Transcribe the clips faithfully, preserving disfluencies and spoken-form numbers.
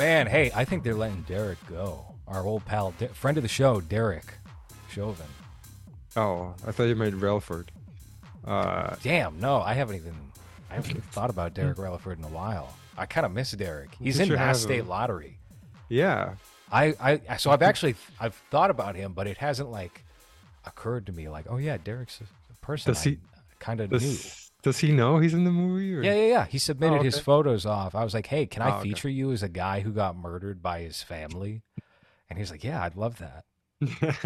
Man, hey, I think they're letting Derek go. Our old pal, De- friend of the show, Derek Chauvin. Oh, I thought you made Relliford. Uh, Damn, no, I haven't even I haven't even thought about Derek Relliford in a while. I kind of miss Derek. He's in Mass State Lottery. Yeah. I, I so I've actually I've thought about him, but it hasn't like occurred to me like, oh yeah, Derek's a person does I kind of knew. Does he know he's in the movie? Or? Yeah, yeah, yeah. He submitted oh, okay. his photos off. I was like, hey, can I oh, feature okay. you as a guy who got murdered by his family? And he's like, yeah, I'd love that.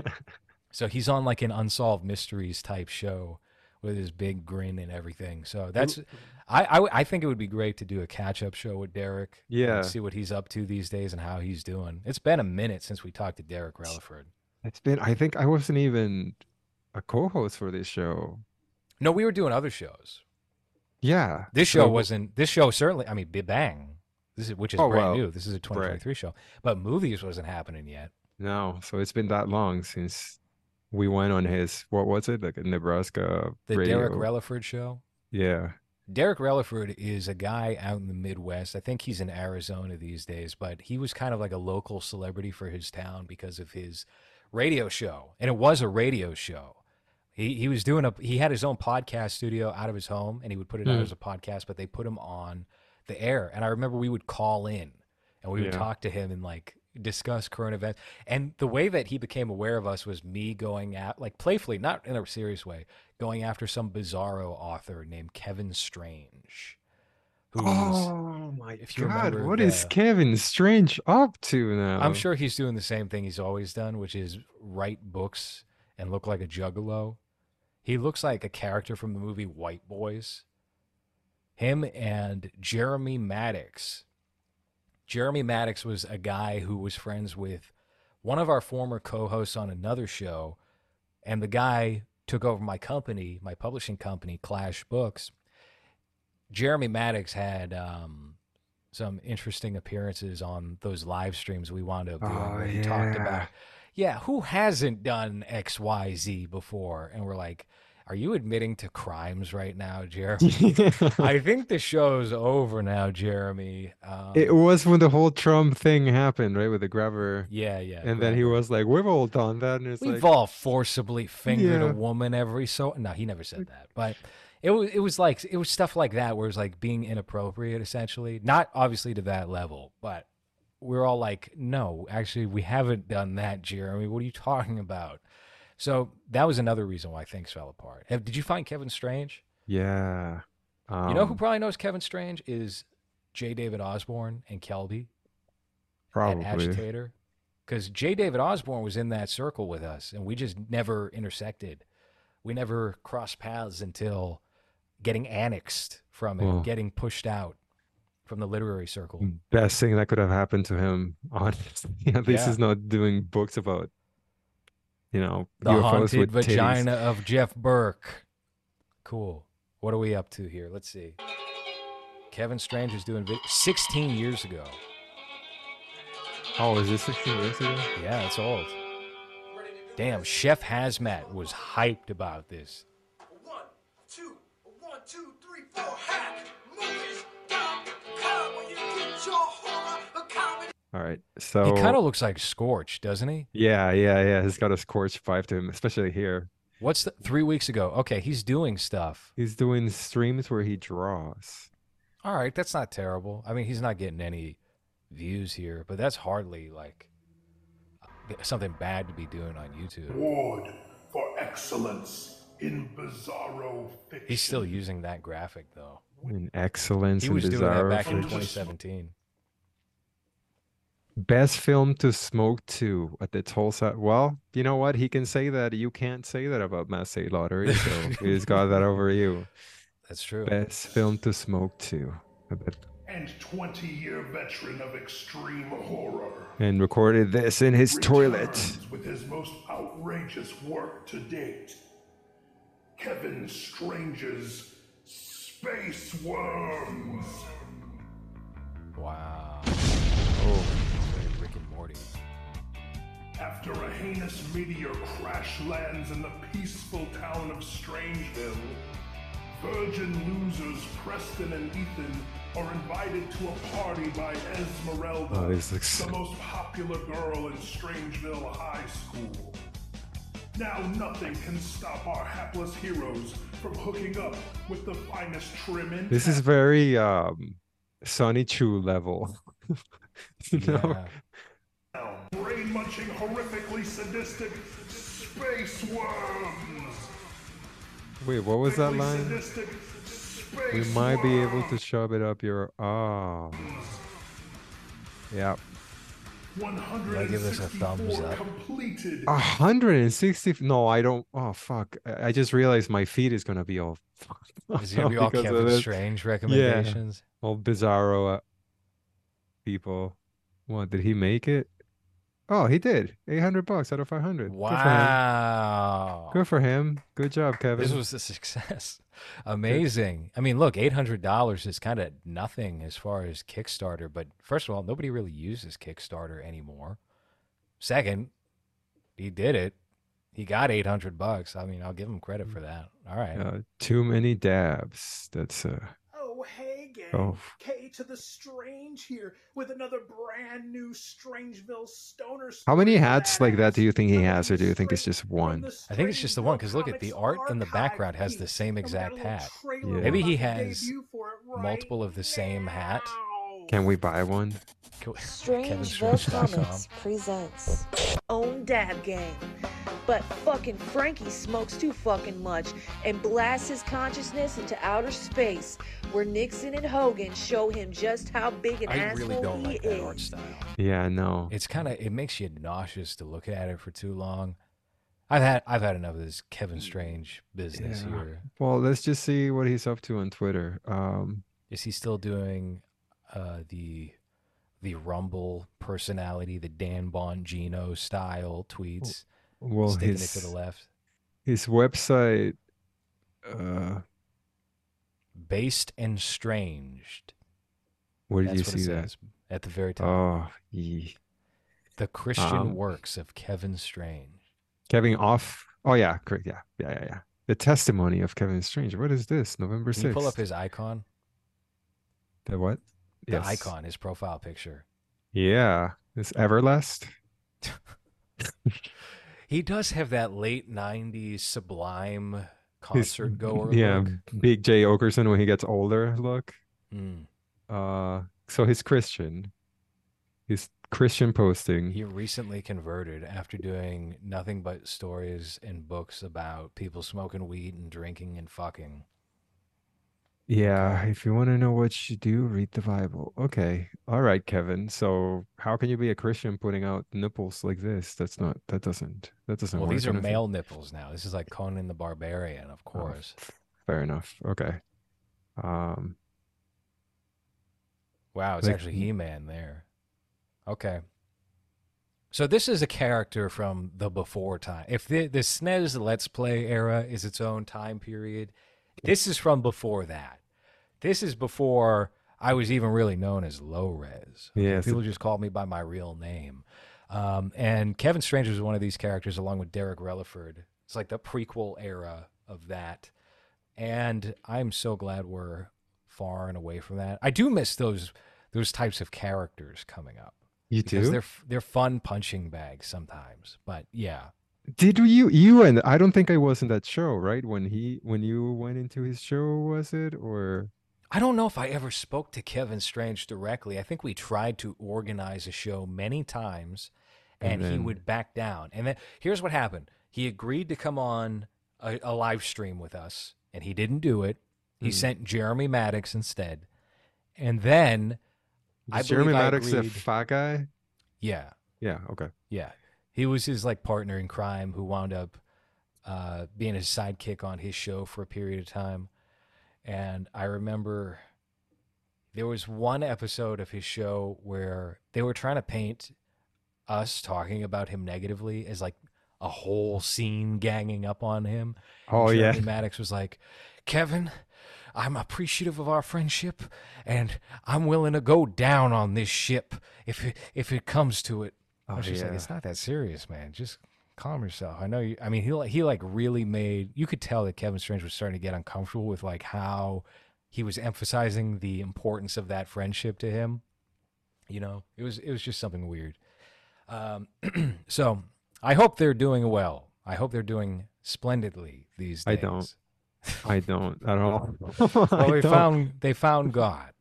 So he's on like an Unsolved Mysteries type show with his big grin and everything. So that's, I, I, I think it would be great to do a catch-up show with Derek. Yeah. See what he's up to these days and how he's doing. It's been a minute since we talked to Derek Relliford. It's been, I think I wasn't even a co-host for this show. No, we were doing other shows. Yeah. This show so, wasn't, this show certainly, I mean, Babang, this is, which is oh, brand well, new. This is a twenty twenty-three right. show. But Movies wasn't happening yet. No, so it's been that long since we went on his, what was it? Like a Nebraska The radio. Derek Relliford show? Yeah. Derek Relliford is a guy out in the Midwest. I think he's in Arizona these days, but he was kind of like a local celebrity for his town because of his radio show. And it was a radio show. He he was doing a he had his own podcast studio out of his home, and he would put it mm. out as a podcast. But they put him on the air, and I remember we would call in, and we yeah. would talk to him and like discuss current events. And the way that he became aware of us was me going at like playfully, not in a serious way, going after some bizarro author named Kevin Strange. Who's, oh my if you God! What the, is Kevin Strange up to now? I'm sure he's doing the same thing he's always done, which is write books and look like a juggalo. He looks like a character from the movie White Boys. Him and Jeremy Maddox. Jeremy Maddox was a guy who was friends with one of our former co-hosts on another show, and the guy took over my company, my publishing company, Clash Books. Jeremy Maddox had um, some interesting appearances on those live streams we wound up doing oh, where he yeah. talked about, yeah, who hasn't done X Y Z before? And we're like, are you admitting to crimes right now, Jeremy? I think the show's over now, Jeremy. Um, it was when the whole Trump thing happened, right, with the grabber. Yeah, yeah. And grabber. Then he was like, we've all done that. And it's We've like, all forcibly fingered yeah. a woman every so... No, he never said that. But it was, it was like, it was stuff like that where it was like being inappropriate, essentially. Not obviously to that level, but we're all like, no, actually, we haven't done that, Jeremy. What are you talking about? So that was another reason why things fell apart. Did you find Kevin Strange? Yeah. Um, you know who probably knows Kevin Strange is J. David Osborne and Kelby. Probably. And Agitator. Because J. David Osborne was in that circle with us, and we just never intersected. We never crossed paths until getting annexed from it, oh. getting pushed out from the literary circle. Best thing that could have happened to him, honestly. At least yeah. he's not doing books about, you know, the U F Os haunted with vagina titties. Of Jeff Burke. Cool. What are we up to here? Let's see. Kevin Strange is doing sixteen years ago. Oh, is this sixteen years ago? Yeah, it's old. Damn, Chef Hazmat was hyped about this. One, two, one, two, three, four, hack. All right, so... He kind of looks like Scorch, doesn't he? Yeah, yeah, yeah. He's got a Scorch vibe to him, especially here. What's the... Three weeks ago. Okay, he's doing stuff. He's doing streams where he draws. All right, that's not terrible. I mean, he's not getting any views here, but that's hardly, like, something bad to be doing on YouTube. Award for excellence in bizarro fiction. He's still using that graphic, though. In excellence in bizarro fiction. He was doing that back in twenty seventeen. Best film to smoke to at the Tulsa. Well, you know what? He can say that. You can't say that about Mass State Lottery. So he's got that over you. That's true. Best film to smoke to. And twenty-year veteran of extreme horror. And recorded this in his toilet. With his most outrageous work to date. Kevin Strange's Space Worms. Wow. Oh. Morty. After a heinous meteor crash lands in the peaceful town of Strangeville, virgin losers Preston and Ethan are invited to a party by Esmeralda, oh, the most popular girl in Strangeville High School. Now nothing can stop our hapless heroes from hooking up with the finest trim in. This is very um, Sonny Chu level. You yeah. know? Brain-munching, horrifically sadistic space worms. Wait, what was that line? We might be able to shove it up your ah. Oh. Yeah. I give this a thumbs up. A hundred and sixty. No, I don't. Oh fuck! I just realized my feed is gonna be all. Is it gonna be all Kevin Strange recommendations? Yeah. All bizarro uh, people. What did he make it? Oh, he did. eight hundred bucks out of five hundred. Wow. Good for him. Good for him. Good job, Kevin. This was a success. Amazing. I mean, look, eight hundred dollars is kind of nothing as far as Kickstarter. But first of all, nobody really uses Kickstarter anymore. Second, he did it. He got eight hundred bucks. I mean, I'll give him credit for that. All right. Uh, too many dabs. That's uh... Oh, hey. Oh. K to the Strange here with another brand new Strangeville stoner. How many hats like that do you think he has, or do you think it's just one? I think it's just the one, because look at the art in the background has the same exact hat. Yeah. Maybe he has multiple of the same hat. Can we buy one? Strangeville Comics presents Own Dab Game. But fucking Frankie smokes too fucking much and blasts his consciousness into outer space, where Nixon and Hogan show him just how big an I asshole really don't he like that is. Art style. Yeah, no. It's kind of it makes you nauseous to look at it for too long. I've had I've had enough of this Kevin Strange business yeah. here. Well, let's just see what he's up to on Twitter. Um, is he still doing uh, the? The Rumble personality, the Dan Bongino style tweets, well, sticking his, it to the left. His website, uh, based and stranged. Where did That's you see that? At the very top. Oh, ye. The Christian um, works of Kevin Strange. Kevin off. Oh yeah, correct. Yeah, yeah, yeah, yeah. The testimony of Kevin Strange. What is this? November sixth. Can you pull up his icon? The what? The yes. icon, his profile picture. Yeah. This Everlast. He does have that late nineties sublime concert goer look. Yeah. Big Jay Okerson when he gets older look. Mm. Uh, so he's Christian. He's Christian posting. He recently converted after doing nothing but stories and books about people smoking weed and drinking and fucking. Yeah, if you want to know what you do, read the Bible. Okay, all right, Kevin. So how can you be a Christian putting out nipples like this? That's not. That doesn't. That doesn't. Well, work. These are male nipples now. This is like Conan the Barbarian, of course. Oh, fair enough. Okay. Um. Wow, it's like, actually He-Man there. Okay. So this is a character from the before time. If the the S N E S Let's Play era is its own time period. This is from before that. This is before I was even really known as Low Res. Okay? Yes. People just called me by my real name. Um, and Kevin Strange was one of these characters, along with Derek Relliford. It's like the prequel era of that. And I'm so glad we're far and away from that. I do miss those those types of characters coming up. You do? They're, they're fun punching bags sometimes. But yeah. Did you you and I don't think I was in that show, right? When he when you went into his show, was it? Or I don't know if I ever spoke to Kevin Strange directly. I think we tried to organize a show many times, and, and then... he would back down. And then here's what happened: he agreed to come on a, a live stream with us, and he didn't do it. He mm. sent Jeremy Maddox instead, and then Was I Jeremy Maddox the fat guy? Yeah. Yeah. Okay. Yeah. He was his like partner in crime who wound up uh, being his sidekick on his show for a period of time. And I remember there was one episode of his show where they were trying to paint us talking about him negatively as like a whole scene ganging up on him. Oh, yeah. Jeremy Maddox was like, Kevin, I'm appreciative of our friendship, and I'm willing to go down on this ship if it, if it comes to it. Oh, she's yeah. like, it's not that serious, man. Just calm yourself. I know you. I mean, he he like really made. You could tell that Kevin Strange was starting to get uncomfortable with like how he was emphasizing the importance of that friendship to him. You know, it was, it was just something weird. Um, so I hope they're doing well. I hope they're doing splendidly these days. I don't. I don't at all. Well, we found, they found God.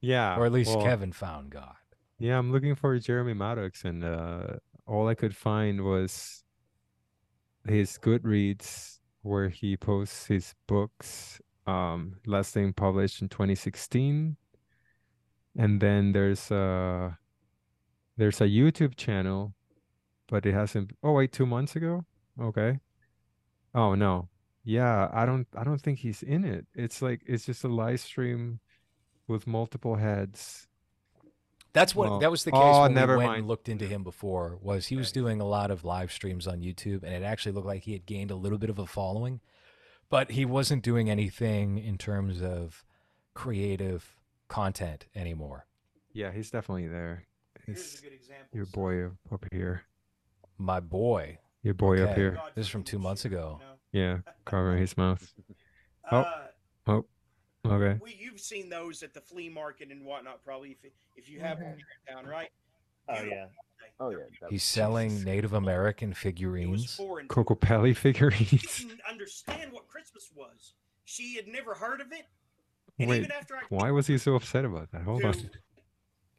Yeah. Or at least well, Kevin found God. Yeah, I'm looking for Jeremy Maddox, and uh, all I could find was his Goodreads, where he posts his books, um, last thing published in twenty sixteen. And then there's a, there's a YouTube channel, but it hasn't. Oh, wait, two months ago? Okay. Oh, no. Yeah, I don't I don't think he's in it. It's like, it's just a live stream with multiple heads. That's what, well, that was the case oh, when never we went mind. and looked into him before, was he okay. was doing a lot of live streams on YouTube, and it actually looked like he had gained a little bit of a following, but he wasn't doing anything in terms of creative content anymore. Yeah, he's definitely there. He's, Here's a good example. Your boy up here. My boy. Your boy okay. up here. This is from two months ago. No. Yeah, covering his mouth. Oh, uh, oh, okay. We, you've seen those at the flea market and whatnot, probably, if if you have one down, right? Oh you yeah, oh yeah. He's selling Jesus. Native American figurines, Cocopelli figurines. She didn't understand what Christmas was. She had never heard of it. And Wait, even after I... why was he so upset about that? Hold Dude, on.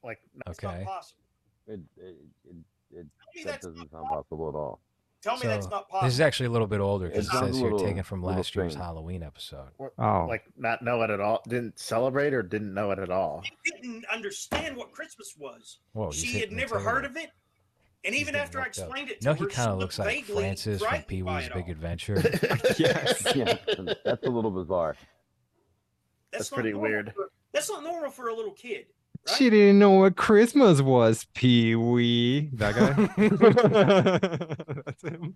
Like, that's okay. not possible. It it it, it that doesn't sound possible at all. Tell me so, that's not possible. This is actually a little bit older because it says little, here taken from last year's Halloween episode. Oh. Like, not know it at all. Didn't celebrate or didn't know it at all. She didn't understand what Christmas was. Whoa, she had never heard of it. And even after I explained up. it to no, her, she kind of looks like Francis from Pee Wee's Big Adventure. yes. Yeah, that's a little bizarre. That's, that's pretty weird. For, that's not normal for a little kid. Right? She didn't know what Christmas was, Pee Wee. That guy. That's him.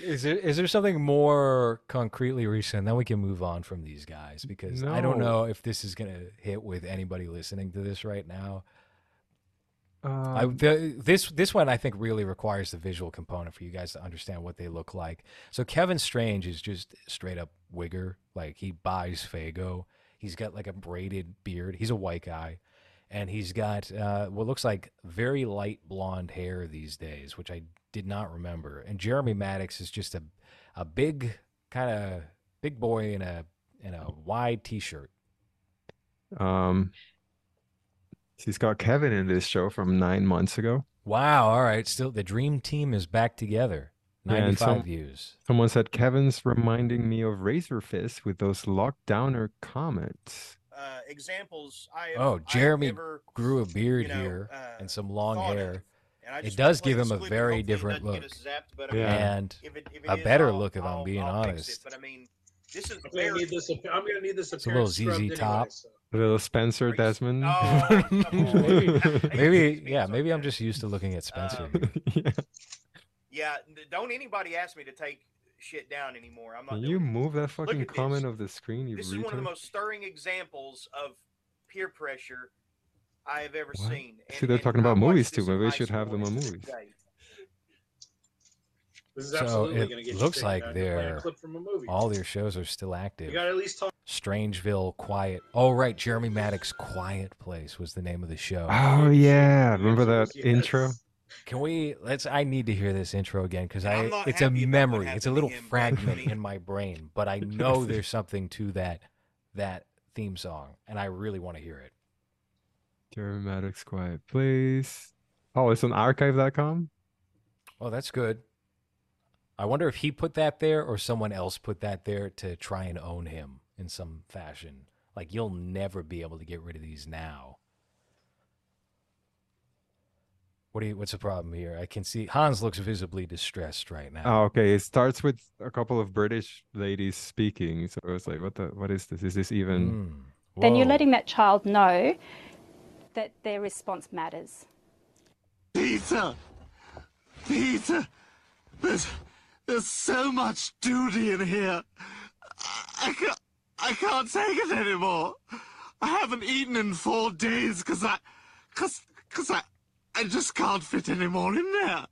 Is there, is there something more concretely recent? Then we can move on from these guys, because no. I don't know if this is gonna hit with anybody listening to this right now. Um, I, the, this this one I think really requires the visual component for you guys to understand what they look like. So Kevin Strange is just straight up wigger. Like, he buys Faygo. He's got like a braided beard. He's a white guy. And he's got uh, what looks like very light blonde hair these days, which I did not remember. And Jeremy Maddox is just a a big kind of big boy in a in a wide t-shirt. Um, he's got Kevin in this show from nine months ago. Wow. All right. Still, the dream team is back together. ninety-five yeah, some, views. Someone said Kevin's reminding me of Razor Fist with those lockdowner comments. Uh, examples. I have, oh, Jeremy I have never, grew a beard you know, here uh, and some long hair. It, it does give him a very different look, zapped, but, yeah. I mean, and if it, if it a is, better I'll, look if I'll, I'm being I'll honest. It, but I mean, this is I'm gonna need this. I'm gonna need this. It's a little Z Z Top. Anyway, so. A little Spencer Desmond. Oh, maybe, yeah, maybe I'm just used to looking at Spencer. Um, yeah. Yeah, don't anybody ask me to take shit down anymore. I'm not. Can you move that fucking comment of the screen? You this is one of the most stirring examples of peer pressure I have ever what? seen. And, See, they're talking about movies too. Maybe we should have them on movies. This is absolutely so it gonna get looks like they're all their shows are still active. You got at least talk. Strangeville, Quiet. Oh right, Jeremy Maddox, Quiet Place was the name of the show. Oh yeah, remember that yes. intro? Can we let's I need to hear this intro again, because I it's a memory, it's a little fragment in my brain, but I know there's something to that that theme song, and I really want to hear it. Jeremy Maddox, Quiet Place. Oh, it's on archive dot com. Oh, that's good. I wonder if he put that there or someone else put that there to try and own him in some fashion. Like, you'll never be able to get rid of these now. What do you, what's the problem here? I can see Hans looks visibly distressed right now. Oh, okay. It starts with a couple of British ladies speaking. So I was like, what the, what is this? Is this even? Mm. Then you're letting that child know that their response matters. Peter, Peter, there's, there's so much duty in here. I can't, I can't take it anymore. I haven't eaten in four days because I, because, because I, I just can't fit any more in there.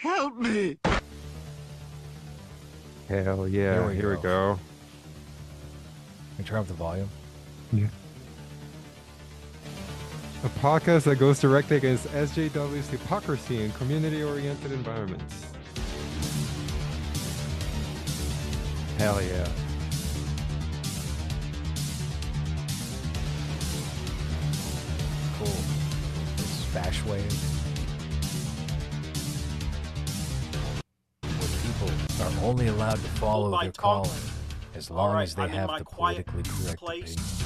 Help me. Hell yeah, here we, here go. we go. Can you turn up the volume? Yeah. A podcast that goes directly against S J W's hypocrisy in community-oriented environments. Hell yeah. Cool. This bash wave. Where people are only allowed to follow their calling as long right, as they I'm have the politically correct place. Opinions.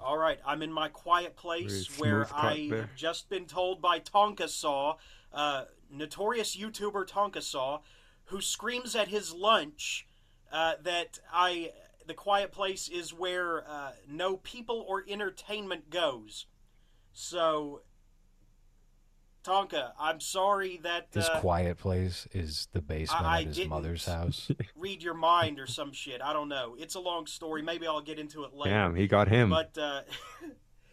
All right, I'm in my quiet place where I've just been told by Tonka Saw, uh, notorious YouTuber Tonka Saw, who screams at his lunch uh, that I the quiet place is where uh, no people or entertainment goes. So, Tonka, I'm sorry that... Uh, his quiet place is the basement I, I of his mother's house. Read your mind or some shit. I don't know. It's a long story. Maybe I'll get into it later. Damn, he got him. But uh,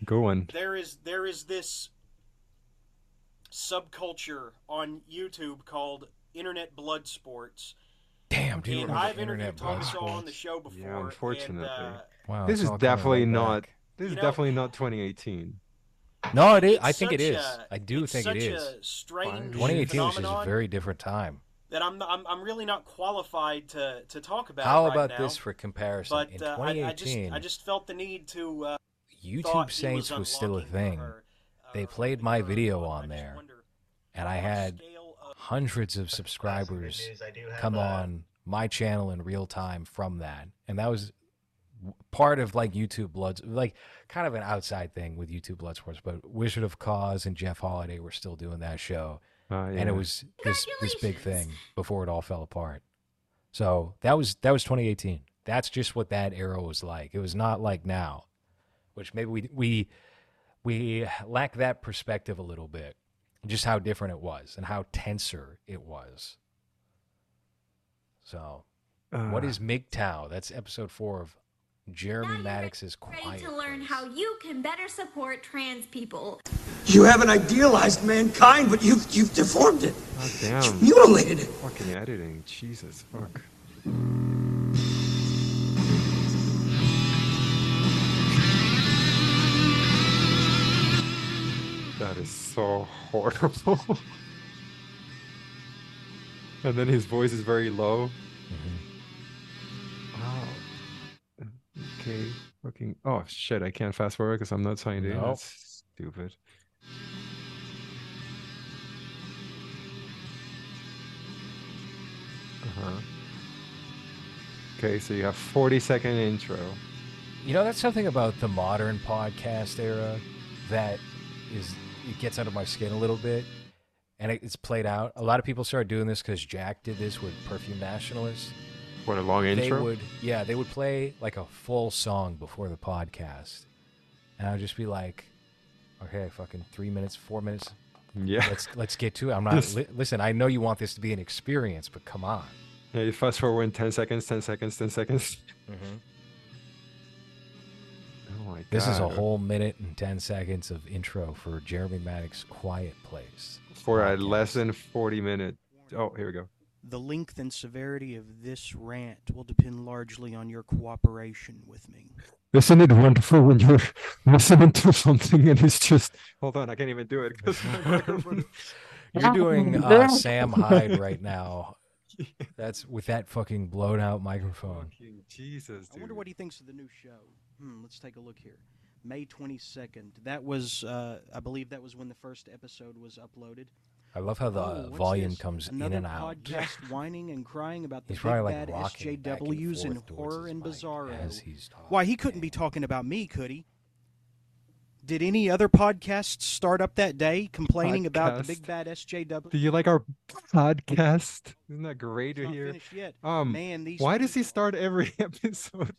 Good one. There is, there is this subculture on YouTube called... Internet blood sports. Damn, dude. And I've interviewed Tonka Saw on the show before. Yeah, unfortunately. And, uh, wow, this is definitely not. This is know, definitely not twenty eighteen. No, it is. I think it is. A, I do think it is. A strange twenty eighteen was just a very different time. That I'm, I'm, I'm really not qualified to to talk about. How right about now, this for comparison? But, in twenty eighteen, uh, I, I just I just felt the need to. Uh, YouTube Saints was, was still a thing. Or, uh, they played my video on there, and I had. Hundreds of subscribers come on my channel in real time from that, and that was part of like YouTube Bloods, like kind of an outside thing with YouTube Blood Sports, but Wizard of Cause and Jeff Holiday were still doing that show, uh, yeah. and it was this this big thing before it all fell apart. So that was that was twenty eighteen. That's just what that era was like. It was not like now, which maybe we we we lack that perspective a little bit. Just how different it was and how tenser it was. So, uh, what is M G T O W? That's episode four of Jeremy Maddox's Quiet Place. Ready to learn how you can better support trans people. You haven't idealized mankind, but you've you've deformed it. God damn. You've mutilated it. Fucking editing, Jesus fuck. That is so horrible. And then his voice is very low. Mm-hmm. Wow. Okay. Fucking. Oh shit! I can't fast forward because I'm not signed in. Nope. That's stupid. Uh huh. Okay, so you have forty second intro. You know, that's something about the modern podcast era that is. It gets under my skin a little bit, and it's played out. A lot of people started doing this because Jack did this with Perfume Nationalists. What, a long intro? They would, yeah, they would play like a full song before the podcast, and I would just be like, okay, fucking three minutes, four minutes. Yeah. Let's let's get to it. I'm not, li listen, I know you want this to be an experience, but come on. Yeah, you fast forward in ten seconds, ten seconds, ten seconds. Mm-hmm. Oh my God. This is a whole minute and ten seconds of intro for Jeremy Maddox's Quiet Place. For podcast. A less than forty minute. Oh, here we go. The length and severity of this rant will depend largely on your cooperation with me. Isn't it wonderful when you're listening to something and it's just... Hold on, I can't even do it. You're doing uh, Sam Hyde right now. That's with that fucking blown out microphone. Fucking Jesus, dude. I wonder what he thinks of the new show. Hmm, let's take a look here. May twenty-second. That was, uh, I believe that was when the first episode was uploaded. I love how the oh, volume this? comes Another in and out. Podcast whining and crying about the big like bad S J Ws and, and horror and bizarro. Why, he couldn't be talking about me, could he? Did any other podcasts start up that day complaining podcast. about the big bad S J W? Do you like our podcast? Isn't that great to hear? Um, Man, these why does he start every episode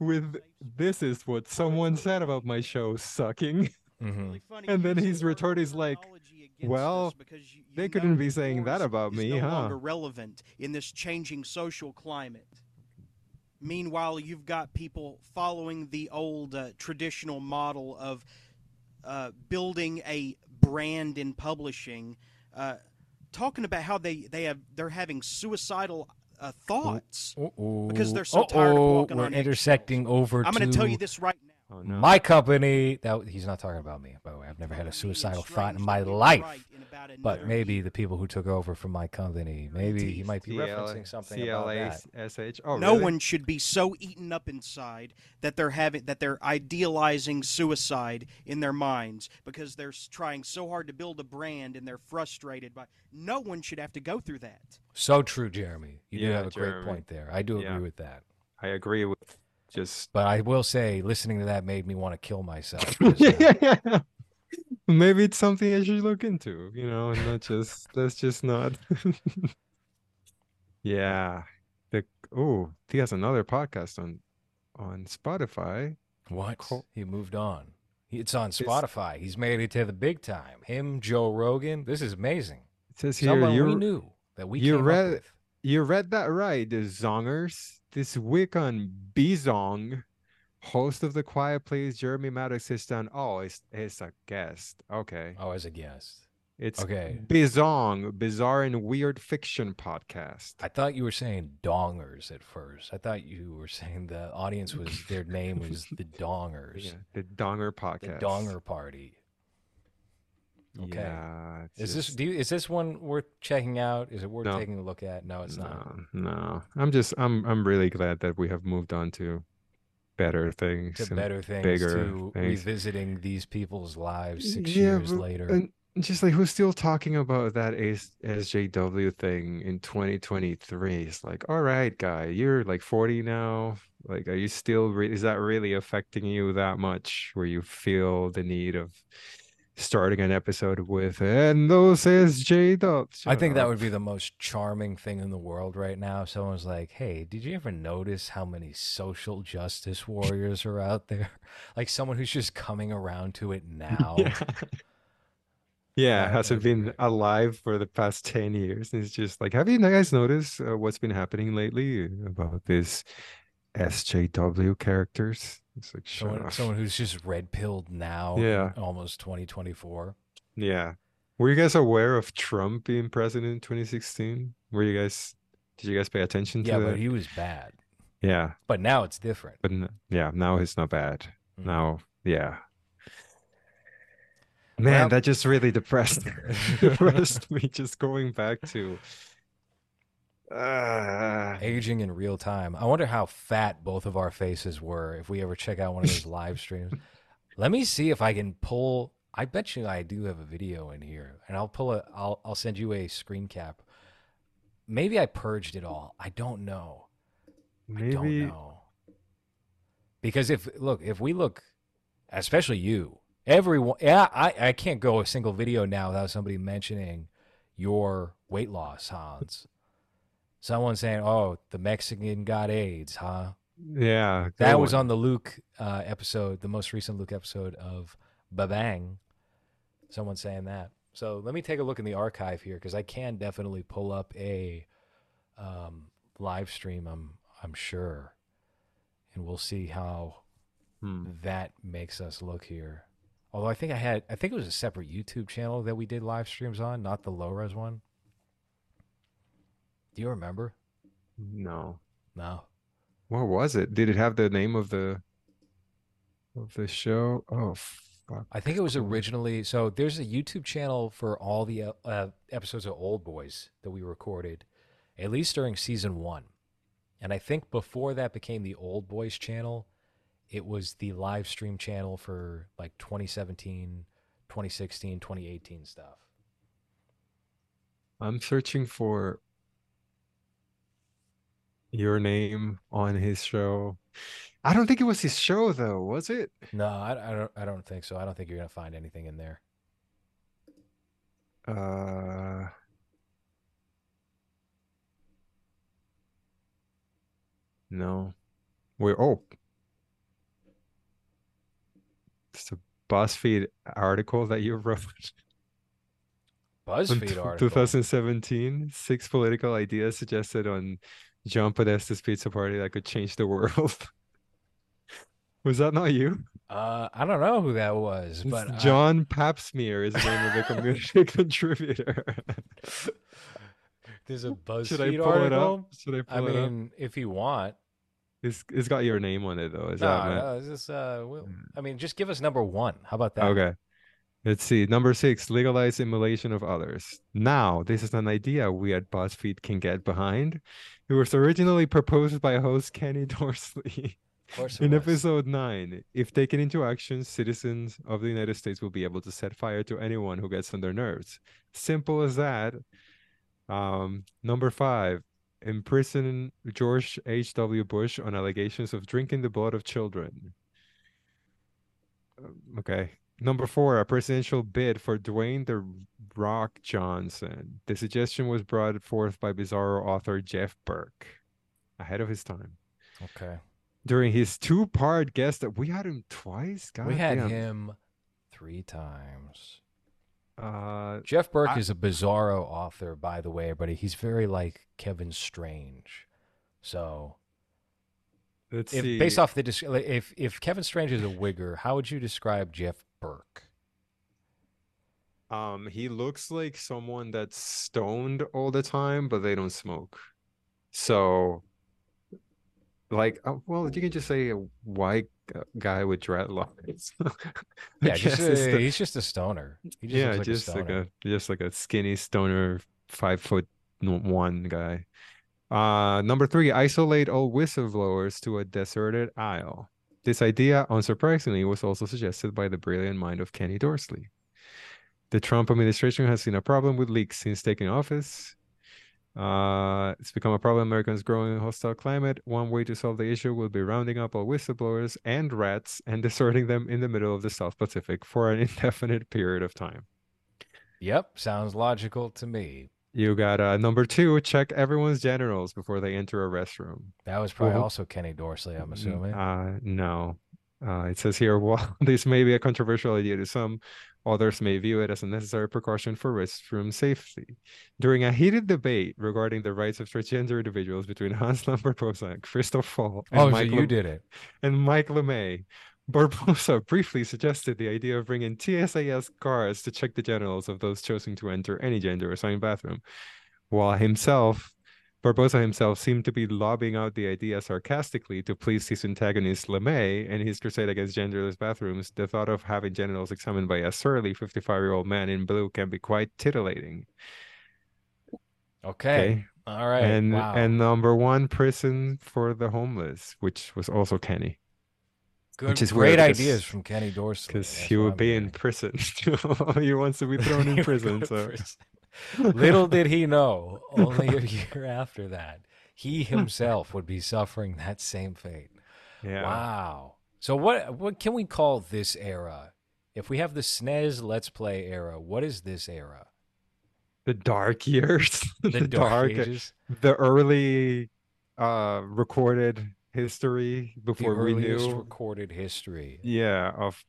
with this is what someone said about my show sucking? Mm-hmm. And then he's retarded. He's like, well, they couldn't be saying that about me, huh? It's no longer relevant in this changing social climate. Meanwhile, you've got people following the old uh, traditional model of uh, building a brand in publishing, uh, talking about how they they have they're having suicidal uh, thoughts oh, oh, because they're so oh, tired of walking we're on intersecting over. I'm going to tell you this right now. Oh, no. My company. That, he's not talking about me, by the way. I've never had a suicidal thought in my life. Right in but maybe the people who took over from my company, maybe he might be referencing something about that. Oh, no one should be so eaten up inside that they're having that they're idealizing suicide in their minds because they're trying so hard to build a brand and they're frustrated by. No one should have to go through that. So true, Jeremy. You yeah, do have a Jeremy. great point there. I do yeah. agree with that. I agree with. Just... But I will say, listening to that made me want to kill myself. yeah. Maybe it's something I should look into, you know, and not just, that's just not. yeah. The, oh, he has another podcast on, on Spotify. What? Col he moved on. It's on Spotify. It's... He's made it to the big time. Him, Joe Rogan. This is amazing. It says here, we knew that we you read, you read that right, the Zongers. This week on Bizong, host of The Quiet Place, Jeremy Maddox is done. Oh, it's, it's a guest. Okay. Oh, as a guest. It's okay. Bizong, Bizarre and Weird Fiction Podcast. I thought you were saying Dongers at first. I thought you were saying the audience was, their name was the Dongers. Yeah, the Donger Podcast. The Donger Party. Okay. Yeah, is just... this do you, is this one worth checking out? Is it worth no. taking a look at? No, it's no, not. No, I'm just I'm I'm really glad that we have moved on to better things, to better things, bigger to things. Revisiting these people's lives six yeah, years but, later. And just like who's still talking about that S J W thing in twenty twenty-three? It's like, all right, guy, you're like forty now. Like, are you still? Re is that really affecting you that much? Where you feel the need of starting an episode with and those is J. Dubs. I think up. that would be the most charming thing in the world right now. Someone's like, hey, did you ever notice how many social justice warriors are out there? Like someone who's just coming around to it now. Yeah, yeah hasn't been it. alive for the past ten years. And it's just like, have you guys noticed uh, what's been happening lately about this S J W characters? It's like someone, someone who's just red pilled now. Yeah, almost twenty twenty-four. Yeah, were you guys aware of Trump being president in twenty sixteen? Were you guys? Did you guys pay attention to yeah, that? Yeah, but he was bad. Yeah, but now it's different. But no, yeah, now he's not bad. Mm. Now, yeah. Man, well, that just really depressed, depressed me. Just going back to. Uh, aging in real time. I wonder how fat both of our faces were if we ever check out one of those live streams. Let me see if I can pull. I bet you I do have a video in here, and I'll pull a. I'll I'll send you a screen cap. Maybe I purged it all. I don't know. Maybe. I don't know. Because if look, if we look, especially you, everyone. Yeah, I I can't go a single video now without somebody mentioning your weight loss, Hans. Someone saying, "Oh, the Mexican got AIDS, huh?" Yeah, that was on the Luke uh, episode, the most recent Luke episode of Babang. Someone saying that. So let me take a look in the archive here because I can definitely pull up a um, live stream. I'm I'm sure, and we'll see how hmm. that makes us look here. Although I think I had, I think it was a separate YouTube channel that we did live streams on, not the low res one. Do you remember? No. No. What was it? Did it have the name of the of the show? Oh, fuck. I think it was originally. So there's a YouTube channel for all the uh, episodes of Old Boys that we recorded, at least during season one. And I think before that became the Old Boys channel, it was the live stream channel for like twenty seventeen, twenty sixteen, twenty eighteen stuff. I'm searching for... your name on his show. I don't think it was his show, though, was it? No, I, I don't. I don't think so. I don't think you're gonna find anything in there. Uh, no. We're oh, it's a BuzzFeed article that you wrote. BuzzFeed article. twenty seventeen. Six political ideas suggested on. John Podesta's pizza party that could change the world. Was that not you? Uh, I don't know who that was, but it's John I... Papsmear is the name of the community contributor. There's a BuzzFeed article. Should I pull it up? I mean, if you want. It's, it's got your name on it, though. Is no, that right? No, it's just, uh, we'll, I mean, just give us number one. How about that? Okay. Let's see. Number six, legalize immolation of others. Now, this is an idea we at BuzzFeed can get behind. It was originally proposed by host Kenny Dorsley. Of course it was. In episode nine, if taken into action, citizens of the United States will be able to set fire to anyone who gets on their nerves. Simple as that. Um, number five. Imprison George H W Bush on allegations of drinking the blood of children. Okay. Number four, a presidential bid for Dwayne The Rock Johnson. The suggestion was brought forth by Bizarro author Jeff Burke, ahead of his time. Okay. During his two-part guest that we had him twice. God we had damn. him three times. Uh, Jeff Burke I, is a bizarro author, by the way, everybody. He's very like Kevin Strange. So, let's if, see. Based off the if if Kevin Strange is a wigger, how would you describe Jeff Burke? Um, he looks like someone that's stoned all the time, but they don't smoke. So, like, well, you can just say a white guy with dreadlocks. Yeah, just a, the, he's just a stoner. He just yeah, looks like just a stoner. like a just like a skinny stoner, five foot one guy. Uh, number three, isolate all whistleblowers to a deserted aisle. This idea, unsurprisingly, was also suggested by the brilliant mind of Kenny Dorsley. The Trump administration has seen a problem with leaks since taking office. Uh, it's become a problem. Americans growing in hostile climate. One way to solve the issue will be rounding up all whistleblowers and rats and deserting them in the middle of the South Pacific for an indefinite period of time. Yep, sounds logical to me. You got uh, number two, check everyone's genitals before they enter a restroom. That was probably well, also Kenny Dorsley, I'm assuming. Uh, no. Uh, it says here, while this may be a controversial idea to some, others may view it as a necessary precaution for restroom safety. During a heated debate regarding the rights of transgender individuals between Hans Lamm-Barboza, Christoph Fall, and, oh, Mike so you Le- did it. and Mike LeMay, Barboza briefly suggested the idea of bringing T S A S guards to check the genitals of those choosing to enter any gender-assigned bathroom, while himself... Barboza himself seemed to be lobbing out the idea sarcastically to please his antagonist LeMay and his crusade against genderless bathrooms. The thought of having genitals examined by a surly fifty-five-year-old man in blue can be quite titillating. Okay. okay. All right. And, wow. and number one, prison for the homeless, which was also Kenny. Good, which is great ideas because, from Kenny Dorsley. Because he would be in prison. He wants to be thrown in prison. so. Prison. Little did he know, only a year after that, he himself would be suffering that same fate. Yeah. Wow. So what what can we call this era? If we have the S N E S Let's Play era, what is this era? The dark years. The, the dark, dark ages. The early uh, recorded history before we knew. The earliest recorded history. Yeah, of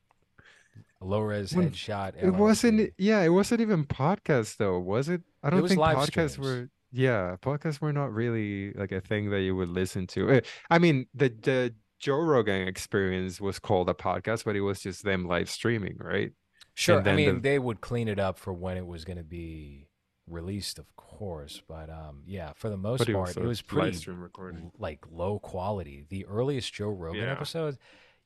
Low Res Headshot L L C. It wasn't, yeah, it wasn't even podcasts though, was it? I don't it think podcasts streams. were, yeah, podcasts were not really like a thing that you would listen to. I mean, the, the Joe Rogan experience was called a podcast, but it was just them live streaming, right? Sure, I mean, the... they would clean it up for when it was going to be released, of course, but um, yeah, for the most part, it was, it was pretty l- like low quality. The earliest Joe Rogan yeah. episodes,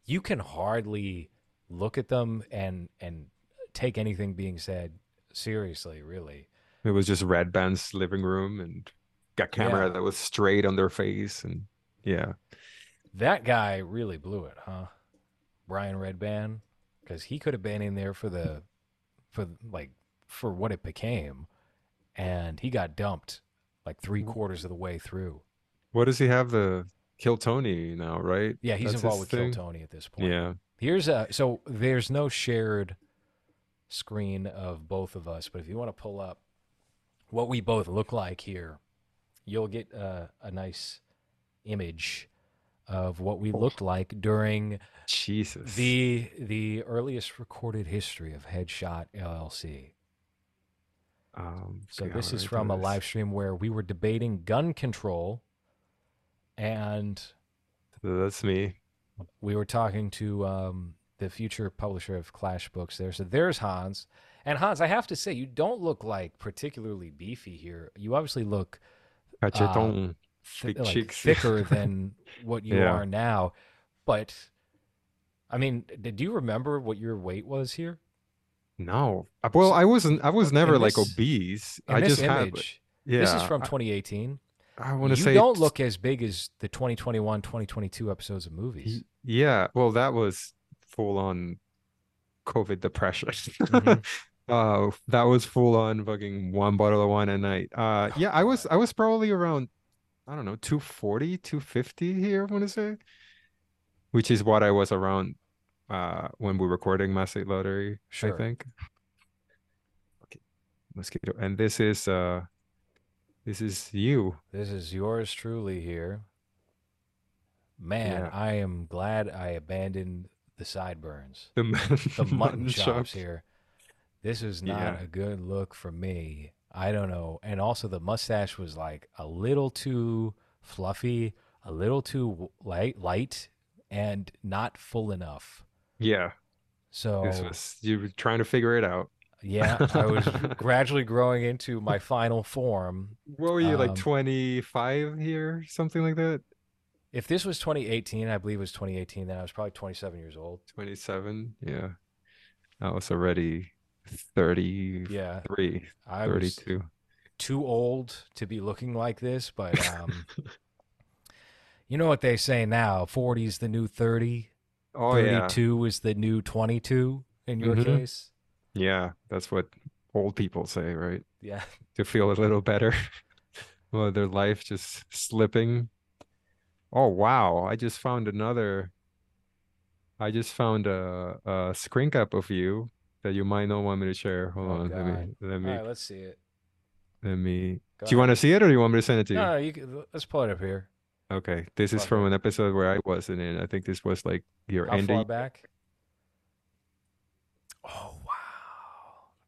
you can hardly look at them and and take anything being said seriously, really. It was just Red Band's living room and a camera yeah. that was straight on their face. And yeah. That guy really blew it, huh? Brian Red Band, because he could have been in there for the, for like, for what it became. And he got dumped like three quarters of the way through. What does he have? The Kill Tony now, right? Yeah, he's That's involved with thing? Kill Tony at this point. Yeah. Here's a so there's no shared screen of both of us, but if you want to pull up what we both look like here, you'll get uh, a nice image of what we looked like during Jesus the the earliest recorded history of Headshot L L C. Um, so God, this is from a live stream where we were debating gun control, and that's me. We were talking to um, the future publisher of Clash Books there. So there's Hans. And Hans, I have to say, you don't look like particularly beefy here. You obviously look um, th- like thicker than what you yeah. are now. But, I mean, did you remember what your weight was here? No. Well, I wasn't. I was never this, like obese. I just image, had. Yeah. This is from twenty eighteen. I, I want to say you don't t- look as big as the twenty twenty-one, twenty twenty-two episodes of Movies. Yeah. Well, that was full on COVID depression. Mm-hmm. uh, that was full on fucking one bottle of wine a night. Uh, yeah. I was. I was probably around, I don't know, two forty, two fifty here. I want to say, which is what I was around. Uh, when we were recording Mass State Lottery, sure. I think. Okay, mosquito. And this is uh, this is you. This is yours truly here. Man, yeah. I am glad I abandoned the sideburns, the, man- the mutton, mutton chops. chops here. This is not yeah. a good look for me. I don't know. And also, the mustache was like a little too fluffy, a little too light, light, and not full enough. Yeah. So this was, you were trying to figure it out. Yeah, I was gradually growing into my final form. What were you, um, like twenty-five here? Something like that? If this was twenty eighteen, I believe it was twenty eighteen, then I was probably twenty-seven years old. twenty-seven, yeah. I was already thirty-three, yeah. I thirty-two. Was too old to be looking like this, but... Um, you know what they say now, forty is the new thirty, oh, thirty-two yeah. is the new twenty-two in your mm-hmm. case. Yeah, that's what old people say, right? Yeah. To feel a little better. Well, their life just slipping. Oh, wow. I just found another. I just found a, a screen cap of you that you might not want me to share. Hold oh, on. God. Let me. Let me. All right, let's see it. Let me. Go do you ahead. Want to see it or do you want me to send it to you? No, you can, let's pull it up here. Okay, this is from an episode where I wasn't in. I think this was like your How ending. How far back? Oh, wow.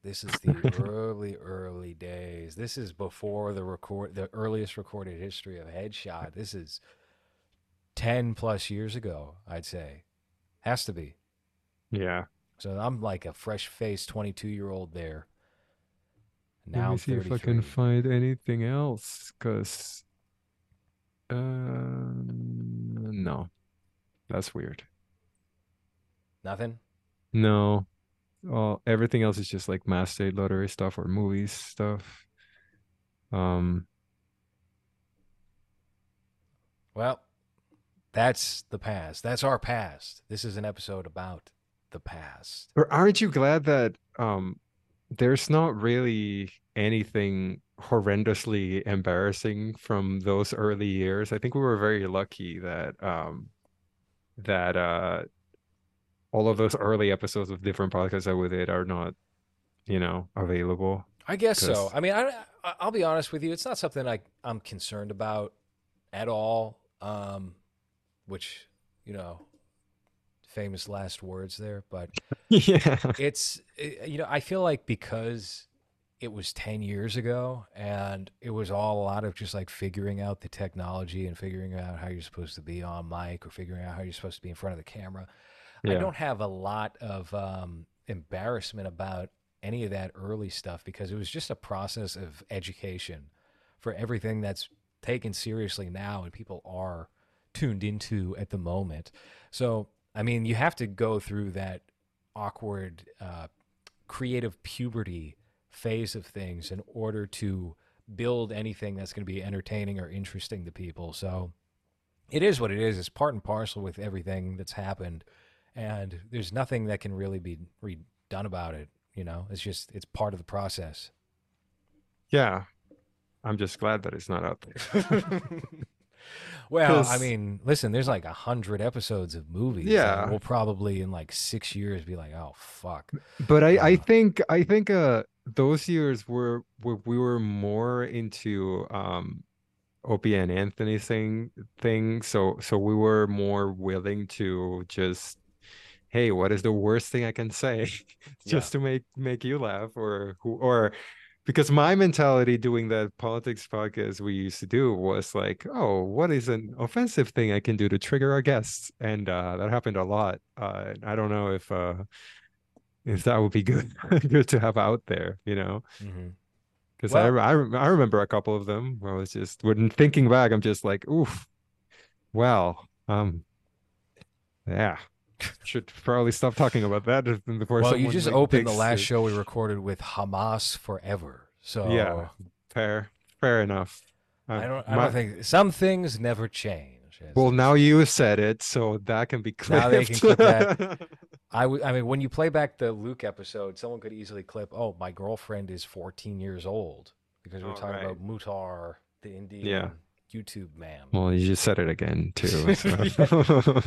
This is the early, early days. This is before the record, the earliest recorded history of Headshot. This is ten plus years ago, I'd say. Has to be. Yeah. So I'm like a fresh-faced twenty-two-year-old there. Now Let me see thirty-three. If I can find anything else, because... Uh, no, that's weird. Nothing? No. All, everything else is just like Mass State Lottery stuff or Movies stuff. Um. Well, that's the past. That's our past. This is an episode about the past. Or aren't you glad that um, there's not really anything horrendously embarrassing from those early years? I think we were very lucky that um that uh all of those early episodes of different podcasts that we did are not, you know, available. I guess so. I mean, I I'll be honest with you, it's not something I I'm concerned about at all. Um, which, you know, famous last words there, but yeah, it's it, you know, I feel like because it was ten years ago and it was all a lot of just like figuring out the technology and figuring out how you're supposed to be on mic or figuring out how you're supposed to be in front of the camera. Yeah. I don't have a lot of um, embarrassment about any of that early stuff because it was just a process of education for everything that's taken seriously now and people are tuned into at the moment. So, I mean, you have to go through that awkward uh, creative puberty phase of things in order to build anything that's going to be entertaining or interesting to people. So it is what it is. It's part and parcel with everything that's happened. And there's nothing that can really be redone about it. You know, it's just, it's part of the process. Yeah. I'm just glad that it's not out there. Well, Cause... I mean, listen, there's like a hundred episodes of Movies. Yeah. We'll probably in like six years be like, oh, fuck. But I, uh, I think, I think, uh, those years were where we were more into um Opie and Anthony thing thing so so we were more willing to just, hey, what is the worst thing I can say just yeah. to make make you laugh or or because my mentality doing that politics podcast we used to do was like, oh, what is an offensive thing I can do to trigger our guests? And uh that happened a lot. uh I don't know if uh if that would be good good to have out there, you know. Mm-hmm. Because well, I, I I remember a couple of them where I was just, when thinking back, I'm just like, oof, well, um, yeah, should probably stop talking about that before. Well, you just opened the last it. show we recorded with Hamas Forever, so yeah, fair, fair enough. Uh, I don't, I my, don't think some things never change. Well, it? now you said it, so that can be clipped. Now they can clip that. I, w- I mean, when you play back the Luke episode, someone could easily clip, oh, my girlfriend is fourteen years old, because we're All talking right. about Muhtar, the Indian yeah. YouTube man. Well, you just said it again, too. So.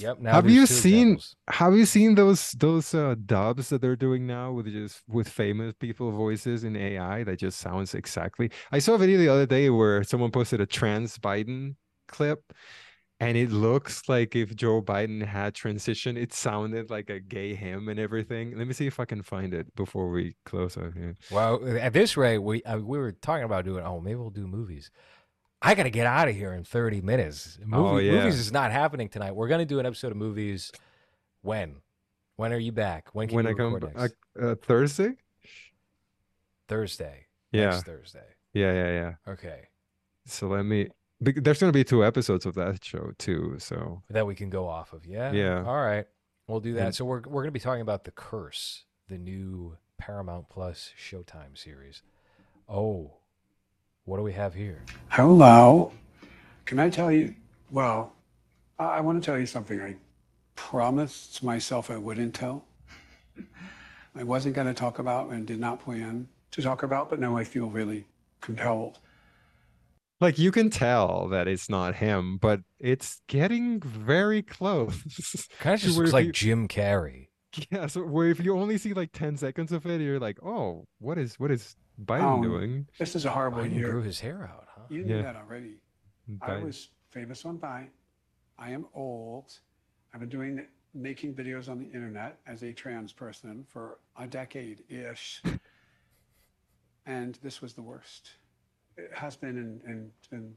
Yep. Now have you seen examples. Have you seen those those uh, dubs that they're doing now with just with famous people voices in A I that just sounds exactly? I saw a video the other day where someone posted a trans Biden clip. And it looks like if Joe Biden had transitioned, it sounded like a gay hymn and everything. Let me see if I can find it before we close out here. Well, at this rate, we uh, we were talking about doing, oh, maybe we'll do movies. I got to get out of here in thirty minutes. Movie, oh, yeah. Movies is not happening tonight. We're going to do an episode of movies. When? When are you back? When can when you I come back? Next? Uh, Thursday? Thursday. Yeah. Next Thursday. Yeah, yeah, yeah. Okay. So let me... There's going to be two episodes of that show too, so that we can go off of. Yeah, yeah. All right, we'll do that. And so we're we're going to be talking about The Curse, the new Paramount Plus Showtime series. Oh, what do we have here? Hello, can I tell you? Well, I want to tell you something. I promised myself I wouldn't tell. I wasn't going to talk about and did not plan to talk about, but now I feel really compelled. Like, you can tell that it's not him, but it's getting very close. Kind of just looks like you... Jim Carrey. Yeah, so where if you only see like ten seconds of it, you're like, oh, what is what is Biden um, doing? This is a horrible Biden year. He grew his hair out, huh? You knew yeah. that already. Biden. I was famous on Vine. I am old. I've been doing making videos on the internet as a trans person for a decade-ish. And this was the worst. It has been and, and, and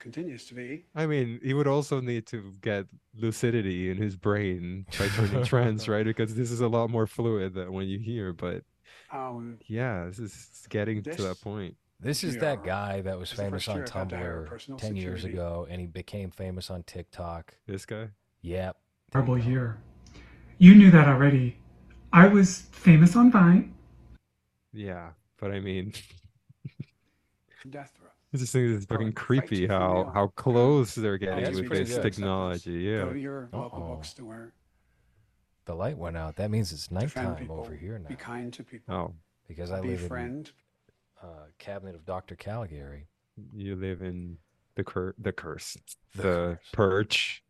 continues to be. I mean, he would also need to get lucidity in his brain by turning trans, right? Because this is a lot more fluid than when you hear, but um, yeah, this is getting this, to that point. This is that guy that was famous on Tumblr ten years ago, and he became famous on TikTok. This guy? Yep. Horrible year. You knew that already. I was famous on Vine. Yeah, but I mean... Death threat. It's just it's fucking creepy how how close they're getting yeah, with this good. technology. Yeah. Go to your local bookstore. The light went out. That means it's nighttime over here now. Be kind to people. Oh, because I live Befriend. in uh, cabinet of Doctor Caligari. You live in the cur the curse, the, the curse. Purge.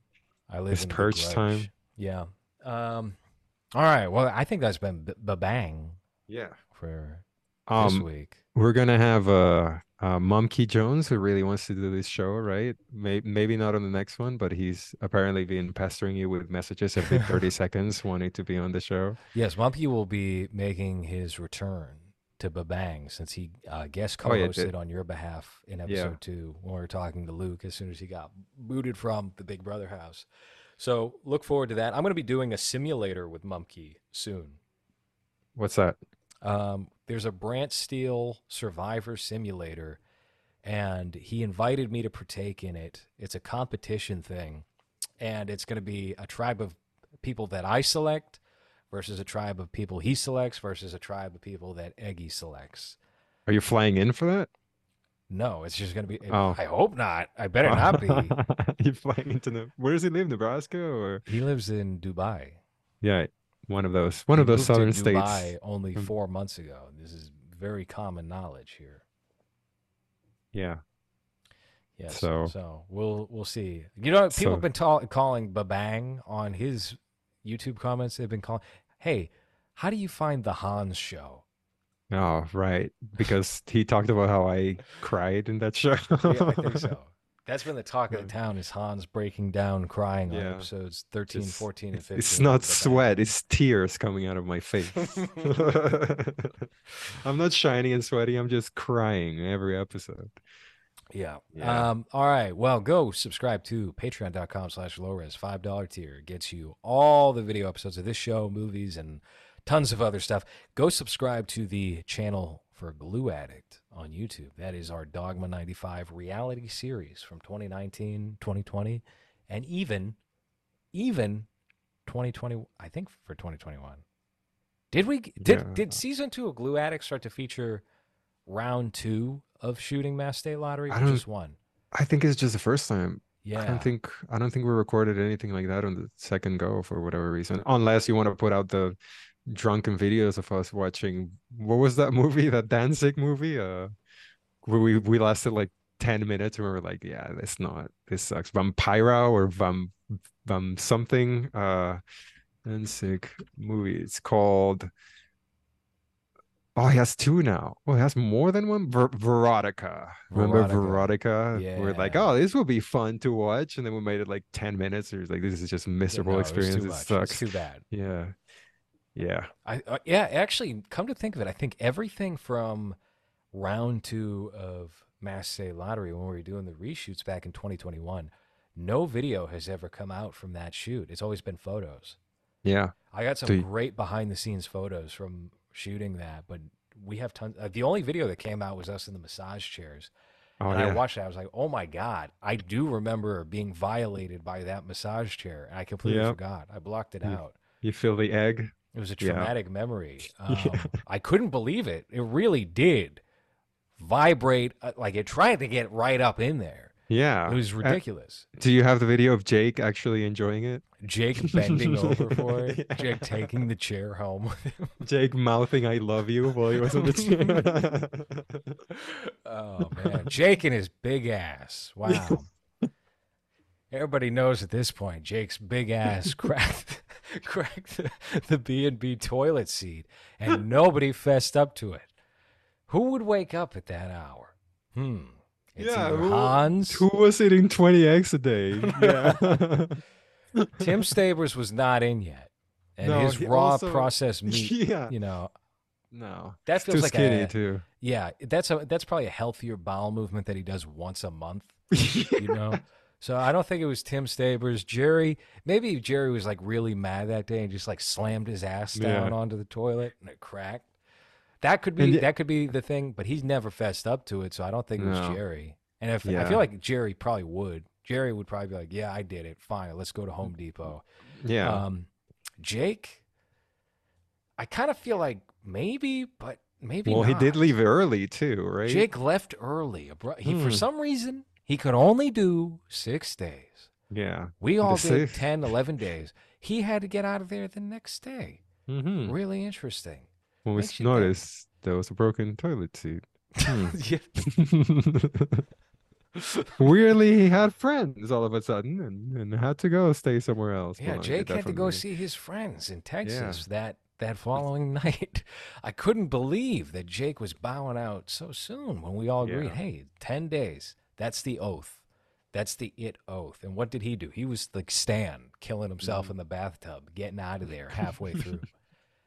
I live it's in purge the time. Yeah. Um. All right. Well, I think that's been Babang. Yeah. For um, this week, we're gonna have a. Uh, Mumkey Jones, who really wants to do this show, right? Maybe, maybe not on the next one, but he's apparently been pestering you with messages every thirty seconds wanting to be on the show. Yes, Mumkey will be making his return to Babang since he uh, guest co-hosted oh, yeah, on your behalf in episode yeah. two when we were talking to Luke as soon as he got booted from the Big Brother house. So look forward to that. I'm going to be doing a simulator with Mumkey soon. What's that? Um, there's a Brant Steele Survivor Simulator, and he invited me to partake in it. It's a competition thing, and it's going to be a tribe of people that I select versus a tribe of people he selects versus a tribe of people that Eggy selects. Are you flying in for that? No, it's just going to be... It, oh. I hope not. I better not be. You're flying into the... Where does he live, Nebraska? Or he lives in Dubai. Yeah. One of those, one of those southern states. Dubai only four months ago. This is very common knowledge here. Yeah. Yeah. So, so we'll we'll see. You know, people so, have been ta- calling Babang on his YouTube comments. They've been calling, "Hey, how do you find the Hans show?" Oh, right, because he talked about how I cried in that show. Yeah, I think so. That's been the talk of the town, is Hans breaking down, crying yeah. on episodes thirteen, it's, fourteen, and fifteen. It's not sweat. It's tears coming out of my face. I'm not shiny and sweaty. I'm just crying every episode. Yeah. yeah. Um, all right. Well, go subscribe to patreon dot com slash low res. five dollar tier gets you all the video episodes of this show, movies, and tons of other stuff. Go subscribe to the channel for Glue Addict on YouTube. That is our Dogma ninety-five reality series from twenty nineteen, twenty twenty, and even, even twenty twenty, I think for twenty twenty-one. Did we, did, yeah. did season two of Glue Addict start to feature round two of shooting Mass State Lottery, or just one? I think it's just the first time. Yeah. I don't think, I don't think we recorded anything like that on the second go for whatever reason, unless you want to put out the drunken videos of us watching, what was that movie, that Danzig movie? Uh, where we, we lasted like ten minutes and we were like, yeah, that's not, this sucks. Vampira or Vam, Vam something. Uh, Danzig movie. It's called, oh, he has two now. Oh, he has more than one? Ver Verotica. Remember Verotica? Yeah. We're like, oh, this will be fun to watch. And then we made it like ten minutes. It was like, this is just a miserable no, experience. It, it sucks. It's too bad. Yeah. Yeah. I, uh, yeah, actually, come to think of it, I think everything from round two of Mass State Lottery, when we were doing the reshoots back in twenty twenty-one, no video has ever come out from that shoot. It's always been photos. Yeah. I got some so, great behind-the-scenes photos from shooting that, but we have tons. Uh, the only video that came out was us in the massage chairs. Oh, and yeah. I watched that. I was like, oh, my God. I do remember being violated by that massage chair, and I completely yep. forgot. I blocked it you, out. You feel the egg? It was a traumatic yeah. memory. Um, yeah. I couldn't believe it. It really did vibrate. Uh, like it tried to get right up in there. Yeah. It was ridiculous. Uh, do you have the video of Jake actually enjoying it? Jake bending over for it. Yeah. Jake taking the chair home with him. Jake mouthing I love you while he was on the chair. Oh, man. Jake and his big ass. Wow. Everybody knows at this point, Jake's big ass cracked, cracked the B and B toilet seat, and nobody fessed up to it. Who would wake up at that hour? Hmm. It's yeah, who, Hans. Who was eating twenty eggs a day? Yeah. Tim Stavers was not in yet, and no, his raw also, processed meat. Yeah. You know. No. That feels too like skinny a, too. Yeah, that's a that's probably a healthier bowel movement that he does once a month. Yeah. You know. So I don't think it was Tim Stavers. Jerry, maybe Jerry was like really mad that day and just like slammed his ass down yeah. onto the toilet and it cracked. That could be and, that could be the thing, but he's never fessed up to it, so I don't think no. it was Jerry. And if yeah. I feel like Jerry probably would. Jerry would probably be like, "Yeah, I did it. Fine, let's go to Home Depot." Yeah. Um, Jake, I kind of feel like maybe, but maybe. Well, not. He did leave early too, right? Jake left early. He hmm. for some reason. He could only do six days. Yeah. We all the did six. ten, eleven days. He had to get out of there the next day. Mm-hmm. Really interesting. When we noticed there was a broken toilet seat. Hmm. Weirdly, he had friends all of a sudden and, and had to go stay somewhere else. Yeah, well, Jake had to go me. see his friends in Texas yeah. that, that following night. I couldn't believe that Jake was bowing out so soon when we all agreed, yeah. hey, ten days. That's the oath. That's the it oath. And what did he do? He was like Stan, killing himself mm-hmm. in the bathtub, getting out of there halfway through.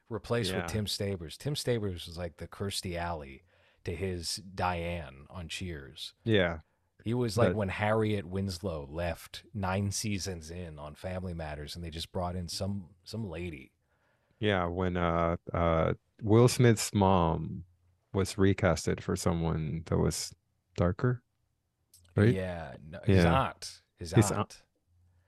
Replaced yeah. with Tim Stavers. Tim Stavers was like the Kirstie Alley to his Diane on Cheers. Yeah. He was like but... when Harriet Winslow left nine seasons in on Family Matters and they just brought in some some lady. Yeah, when uh, uh, Will Smith's mom was recasted for someone that was darker. Right? Yeah, no, his yeah. aunt, his, his aunt. aunt.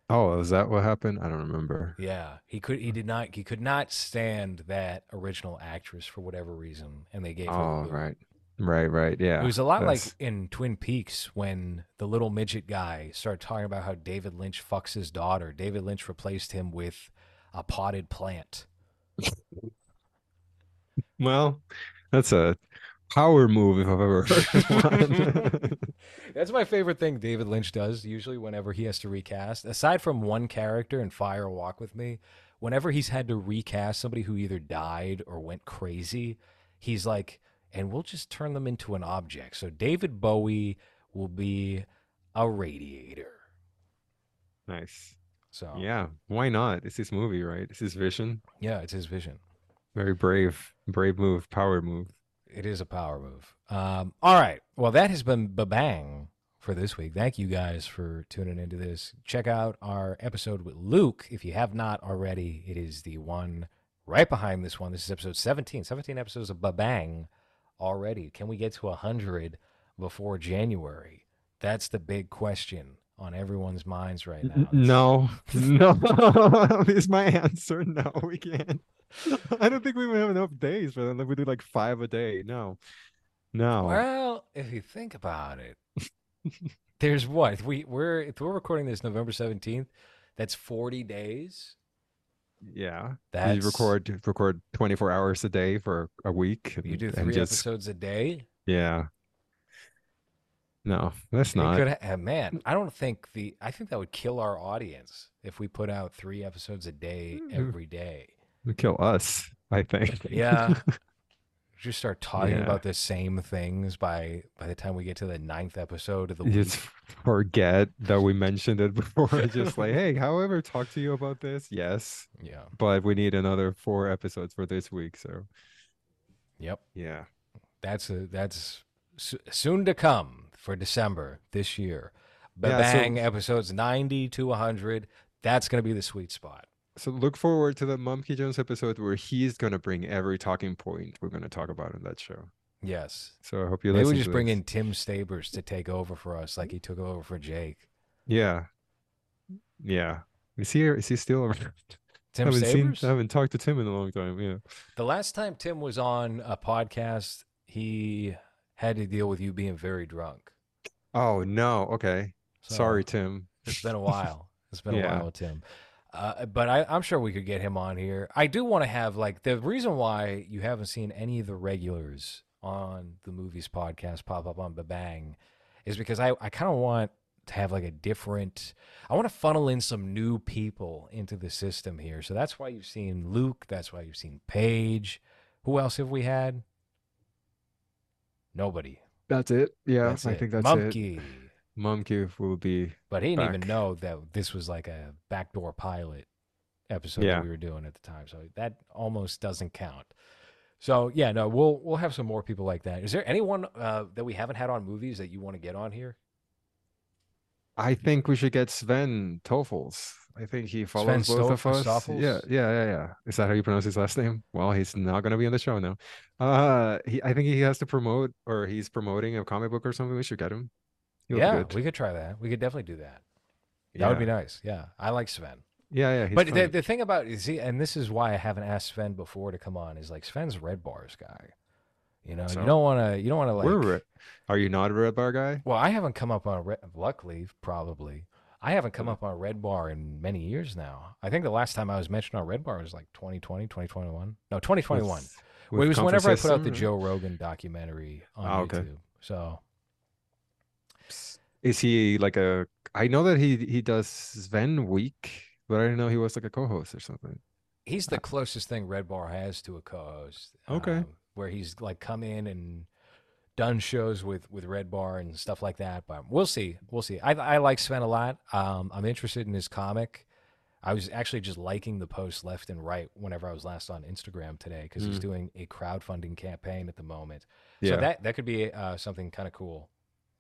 Oh, is that what happened? I don't remember. Yeah, he could, he did not, he could not stand that original actress for whatever reason, and they gave. Oh, her right, right, right. Yeah, it was a lot That's... like in Twin Peaks when the little midget guy started talking about how David Lynch fucks his daughter. David Lynch replaced him with a potted plant. Well, that's a. power move if I've ever heard one. That's my favorite thing David Lynch does usually whenever he has to recast. Aside from one character in Fire Walk With Me, whenever he's had to recast somebody who either died or went crazy, he's like, and we'll just turn them into an object. So David Bowie will be a radiator. Nice. So yeah, why not? It's his movie, right? It's his vision. Yeah, it's his vision. Very brave, brave move, power move. It is a power move. Um, all right. Well, that has been Babang for this week. Thank you guys for tuning into this. Check out our episode with Luke if you have not already. It is the one right behind this one. This is episode seventeen. seventeen episodes of Babang already. Can we get to one hundred before January? That's the big question on everyone's minds right now. No, no, is my answer. No, we can't. I don't think we would have enough days for them. We do like five a day. No, no. Well, if you think about it, there's what if we we're if we're recording this November seventeenth. That's forty days. Yeah, that's, you record record twenty-four hours a day for a week. And, you do three and just, episodes a day. Yeah. No, that's not. Could have, man, I don't think the. I think that would kill our audience if we put out three episodes a day every day. It would kill us, I think. Yeah. Just start talking yeah. about the same things by by the time we get to the ninth episode of the week. Just forget that we mentioned it before. Just like, hey, however, talk to you about this. Yes. Yeah. But we need another four episodes for this week. So. Yep. Yeah. That's a, that's soon to come. For December this year, Babang yeah, so, episodes ninety to one hundred. That's going to be the sweet spot. So look forward to the Mumkey Jones episode where he's going to bring every talking point we're going to talk about in that show. Yes. So I hope you. Maybe listen we just to bring this. in Tim Stabers to take over for us, like he took over for Jake. Yeah. Yeah. Is he? Is he still around? Tim I haven't Stabers. Seen, I haven't talked to Tim in a long time. Yeah. The last time Tim was on a podcast, he had to deal with you being very drunk. Oh, no. Okay. So, sorry, Tim. It's been a while. It's been yeah. a while with Tim. Uh, but I, I'm sure we could get him on here. I do want to have, like, the reason why you haven't seen any of the regulars on the Movies podcast pop up on Babang is because I, I kind of want to have, like, a different... I want to funnel in some new people into the system here. So that's why you've seen Luke. That's why you've seen Paige. Who else have we had? Nobody. That's it. Yeah, that's I it. think that's Mumkey. it. Mumkey will be But he didn't back. even know that this was like a backdoor pilot episode yeah. that we were doing at the time. So that almost doesn't count. So, yeah, no, we'll we'll have some more people like that. Is there anyone uh, that we haven't had on Movies that you want to get on here? I think we should get Sven Toffels. I think he follows Sven both Stoff- of us. Stoffels? Yeah, yeah, yeah, yeah. Is that how you pronounce his last name? Well, he's not going to be on the show now. Uh, he, I think he has to promote, or he's promoting a comic book or something. We should get him. He'll yeah, we could try that. We could definitely do that. That yeah. would be nice. Yeah, I like Sven. Yeah, yeah. He's but the, the thing about is he, and this is why I haven't asked Sven before to come on. Is like Sven's Red Bar's guy. You know, so, you don't want to. You don't want to like. We're, are you not a Red Bar guy? Well, I haven't come up on. Red, luckily, probably. I haven't come up on Red Bar in many years now. I think the last time I was mentioned on Red Bar was like twenty twenty, twenty twenty-one. No, twenty twenty-one. With, with it was whenever I put out the Joe Rogan documentary on oh, YouTube. Okay. So is he like a, I know that he, he does Sven Week, but I didn't know he was like a co-host or something. He's the closest thing Red Bar has to a co-host. Okay. Um, where he's like come in and done shows with with Red Bar and stuff like that, but we'll see, we'll see. I, I like Sven a lot. Um, I'm interested in his comic. I was actually just liking the posts left and right whenever I was last on Instagram today because mm. he's doing a crowdfunding campaign at the moment. Yeah. So that that could be uh, something kind of cool,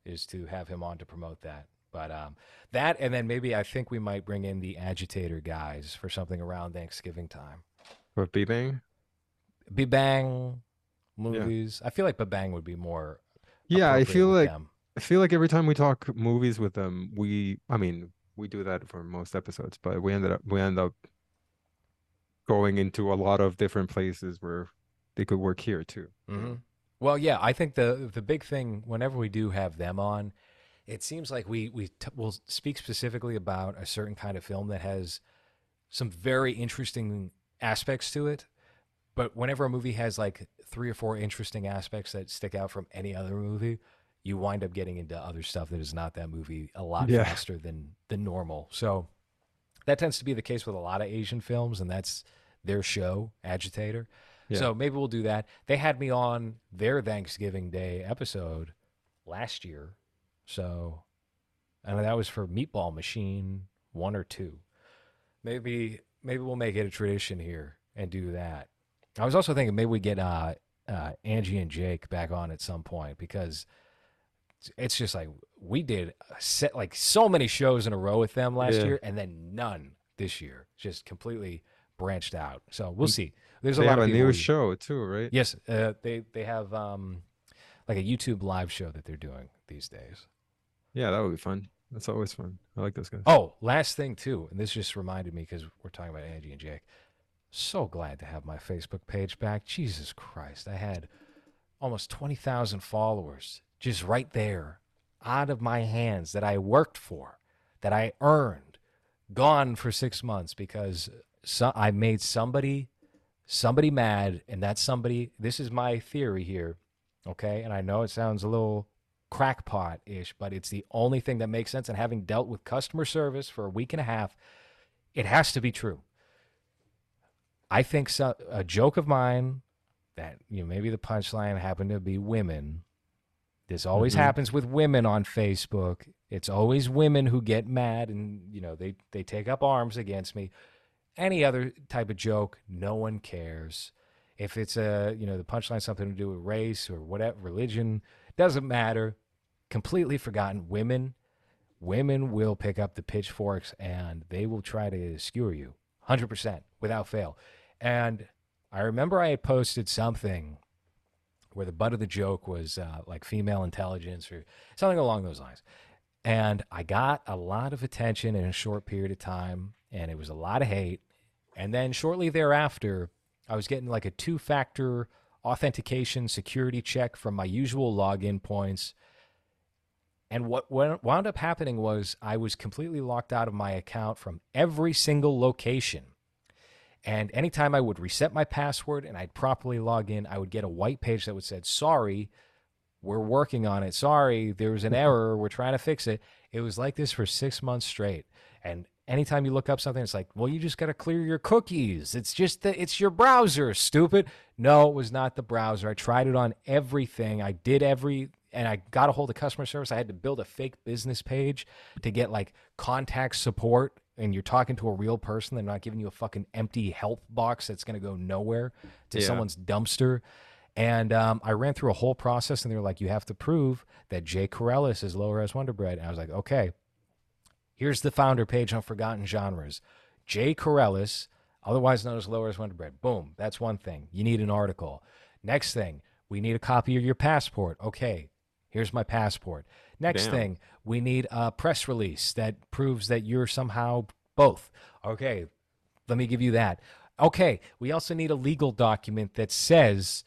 is to have him on to promote that. But um, that and then maybe I think we might bring in the Agitator guys for something around Thanksgiving time. With Babang, Babang. Movies. Yeah. I feel like Babang would be more. Yeah, I feel like them. I feel like every time we talk movies with them, we I mean we do that for most episodes, but we ended up we end up going into a lot of different places where they could work here too. Mm-hmm. Well, yeah, I think the the big thing whenever we do have them on, it seems like we we t- will speak specifically about a certain kind of film that has some very interesting aspects to it. But whenever a movie has like three or four interesting aspects that stick out from any other movie, you wind up getting into other stuff that is not that movie a lot yeah. faster than than normal. So that tends to be the case with a lot of Asian films, and that's their show, Agitator. Yeah. So maybe we'll do that. They had me on their Thanksgiving Day episode last year. So, and that was for Meatball Machine one or two. Maybe maybe we'll make it a tradition here and do that. I was also thinking maybe we get uh, uh, Angie and Jake back on at some point, because it's just like we did a set, like so many shows in a row with them last yeah. year, and then none this year. Just completely branched out. So we'll see. There's they a lot have of a new show too, right? Yes, uh, they they have um, like a YouTube live show that they're doing these days. Yeah, that would be fun. That's always fun. I like those guys. Oh, last thing too, and this just reminded me because we're talking about Angie and Jake. So glad to have my Facebook page back. Jesus Christ, I had almost twenty thousand followers just right there out of my hands that I worked for, that I earned, gone for six months because so I made somebody, somebody mad, and that somebody, this is my theory here, okay? And I know it sounds a little crackpot-ish, but it's the only thing that makes sense. And having dealt with customer service for a week and a half, it has to be true. I think so, a joke of mine that, you know, maybe the punchline happened to be women. This always mm-hmm. happens with women on Facebook. It's always women who get mad and, you know, they, they take up arms against me. Any other type of joke, no one cares. If it's a, you know, the punchline, something to do with race or whatever, religion, doesn't matter. Completely forgotten. Women, women will pick up the pitchforks and they will try to skewer you one hundred percent without fail. And I remember I had posted something where the butt of the joke was uh, like female intelligence or something along those lines. And I got a lot of attention in a short period of time, and it was a lot of hate. And then shortly thereafter, I was getting like a two-factor authentication security check from my usual login points. And what wound up happening was I was completely locked out of my account from every single location. And anytime I would reset my password and I'd properly log in, I would get a white page that would say, sorry, we're working on it. Sorry, there was an error. We're trying to fix it. It was like this for six months straight. And anytime you look up something, it's like, well, you just got to clear your cookies. It's just the, it's your browser, stupid. No, it was not the browser. I tried it on everything. I did every, and I got a hold of customer service. I had to build a fake business page to get like contact support. And you're talking to a real person. They're not giving you a fucking empty help box that's going to go nowhere to yeah. someone's dumpster. And um, I ran through a whole process, and they were like, you have to prove that Jay Corellis is Low Res Wonderbread. And I was like, okay, here's the founder page on Forgotten Genres. Jay Corellis, otherwise known as Low Res Wonderbread. Boom, that's one thing. You need an article. Next thing, we need a copy of your passport. Okay, here's my passport. Next Damn. thing, we need a press release that proves that you're somehow both. Okay, let me give you that. Okay, we also need a legal document that says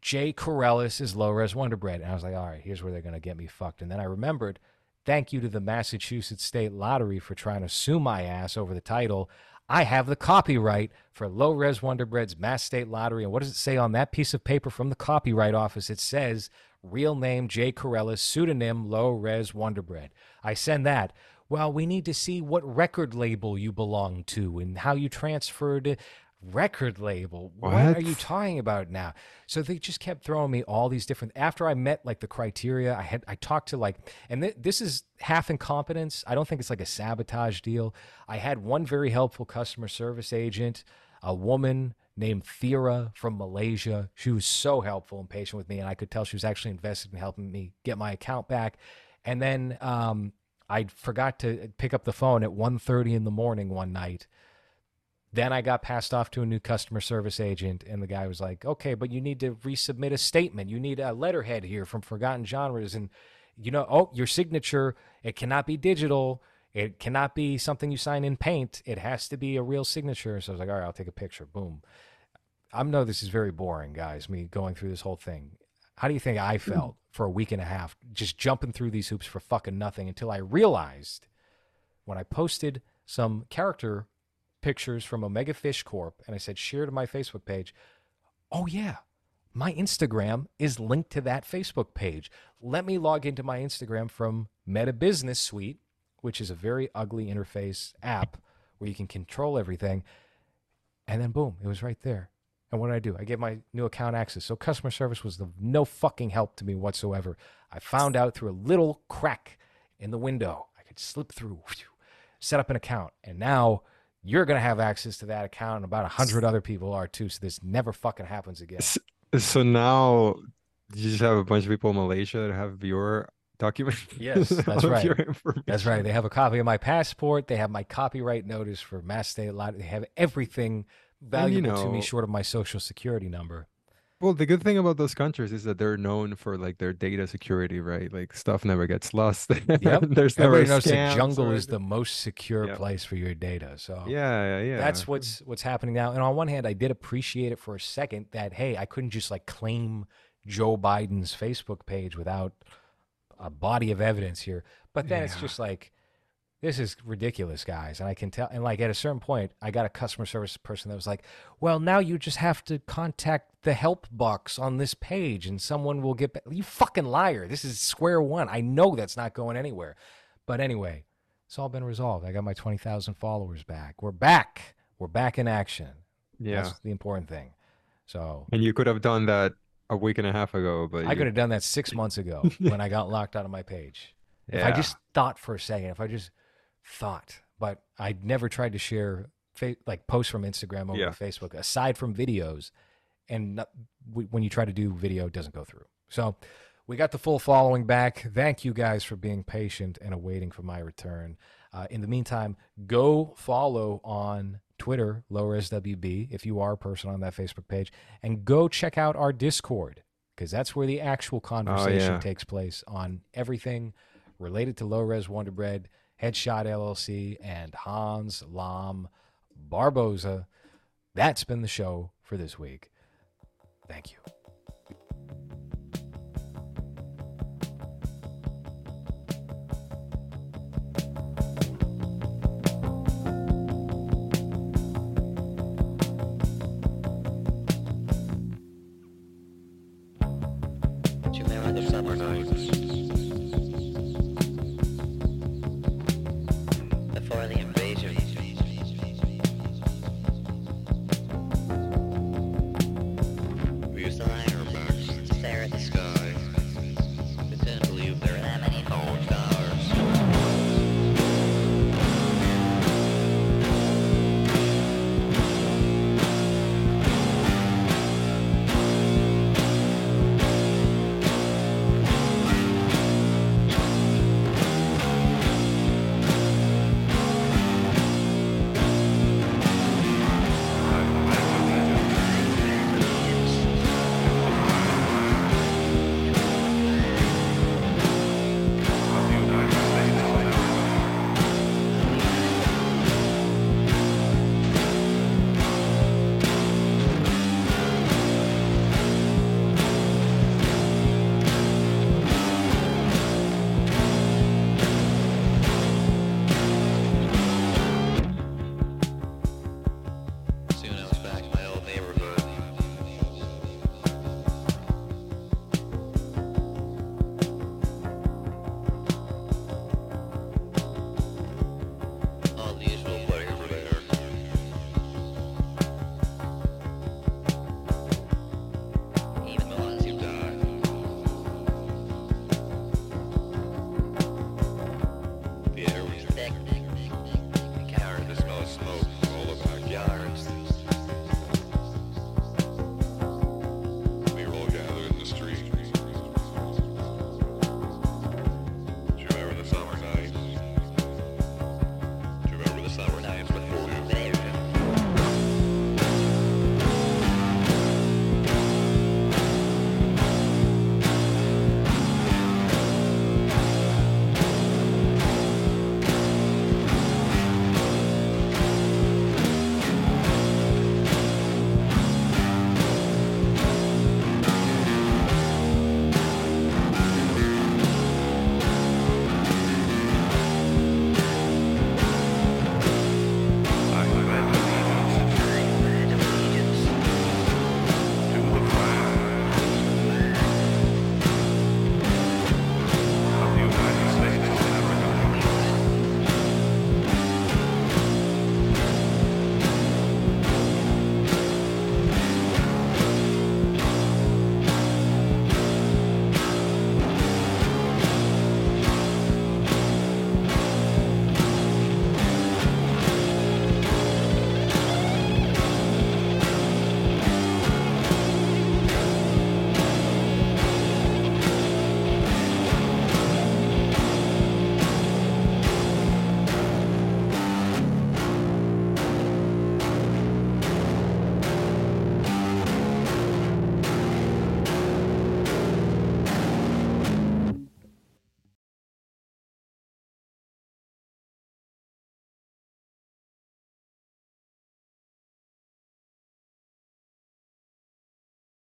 Jay Corellis is Low Res Wonderbread. And I was like, all right, here's where they're going to get me fucked. And then I remembered, thank you to the Massachusetts State Lottery for trying to sue my ass over the title. I have the copyright for Low Res Wonderbread's Mass State Lottery. And what does it say on that piece of paper from the copyright office? It says, real name Jay Corellis, pseudonym Low Res Wonderbread. I send that. Well, we need to see what record label you belong to and how you transferred. Record label? What? What are you talking about now? So they just kept throwing me all these different. After I met like the criteria, I had I talked to like, and th this is half incompetence. I don't think it's like a sabotage deal. I had one very helpful customer service agent, a woman named Thera from Malaysia. She was so helpful and patient with me, and I could tell she was actually invested in helping me get my account back. And then um, I forgot to pick up the phone at one thirty in the morning one night. Then I got passed off to a new customer service agent, and the guy was like, okay, but you need to resubmit a statement. You need a letterhead here from Forgotten Genres, and, you know, oh, your signature, it cannot be digital. It cannot be something you sign in Paint. It has to be a real signature. So I was like, all right, I'll take a picture. Boom. I know this is very boring, guys, me going through this whole thing. How do you think I felt for a week and a half just jumping through these hoops for fucking nothing until I realized when I posted some character pictures from Omega Fish Corp and I said, share to my Facebook page. Oh, yeah. My Instagram is linked to that Facebook page. Let me log into my Instagram from Meta Business Suite, which is a very ugly interface app where you can control everything. And then boom, it was right there. And what did I do? I gave my new account access. So customer service was of no fucking help to me whatsoever. I found out through a little crack in the window. I could slip through, whew, set up an account. And now you're going to have access to that account, and about a hundred other people are too. So this never fucking happens again. So now you just have a bunch of people in Malaysia that have your document. Yes, that's right. That's right. They have a copy of my passport. They have my copyright notice for Mass State Lottery. They have everything valuable and, you know, to me short of my social security number. Well, the good thing about those countries is that they're known for like their data security, right? Like stuff never gets lost. Yep. There's Everybody never knows the jungle or... is the most secure yep. place for your data. So yeah, yeah, yeah. That's what's what's happening now. And on one hand, I did appreciate it for a second that, hey, I couldn't just like claim Joe Biden's Facebook page without a body of evidence here. But then yeah. it's just like, this is ridiculous, guys. And I can tell, and like at a certain point, I got a customer service person that was like, well, now you just have to contact the help box on this page and someone will get back. You fucking liar. This is square one. I know that's not going anywhere. But anyway, it's all been resolved. I got my twenty thousand followers back. We're back. We're back in action. Yeah. That's the important thing. So. And you could have done that a week and a half ago, but. I you... could have done that six months ago when I got locked out of my page. Yeah. If I just thought for a second, if I just. thought but I'd never tried to share fa like posts from Instagram over yeah. Facebook aside from videos, and not, we, when you try to do video it doesn't go through. So we got the full following back. Thank you guys for being patient and awaiting for my return. Uh, in the meantime, go follow on Twitter Low Res W B if you are a person on that Facebook page, and go check out our Discord because that's where the actual conversation oh, yeah. takes place on everything related to Low Res Wonderbread, Headshot L L C, and Hans Lamm-Barboza. That's been the show for this week. Thank you. You may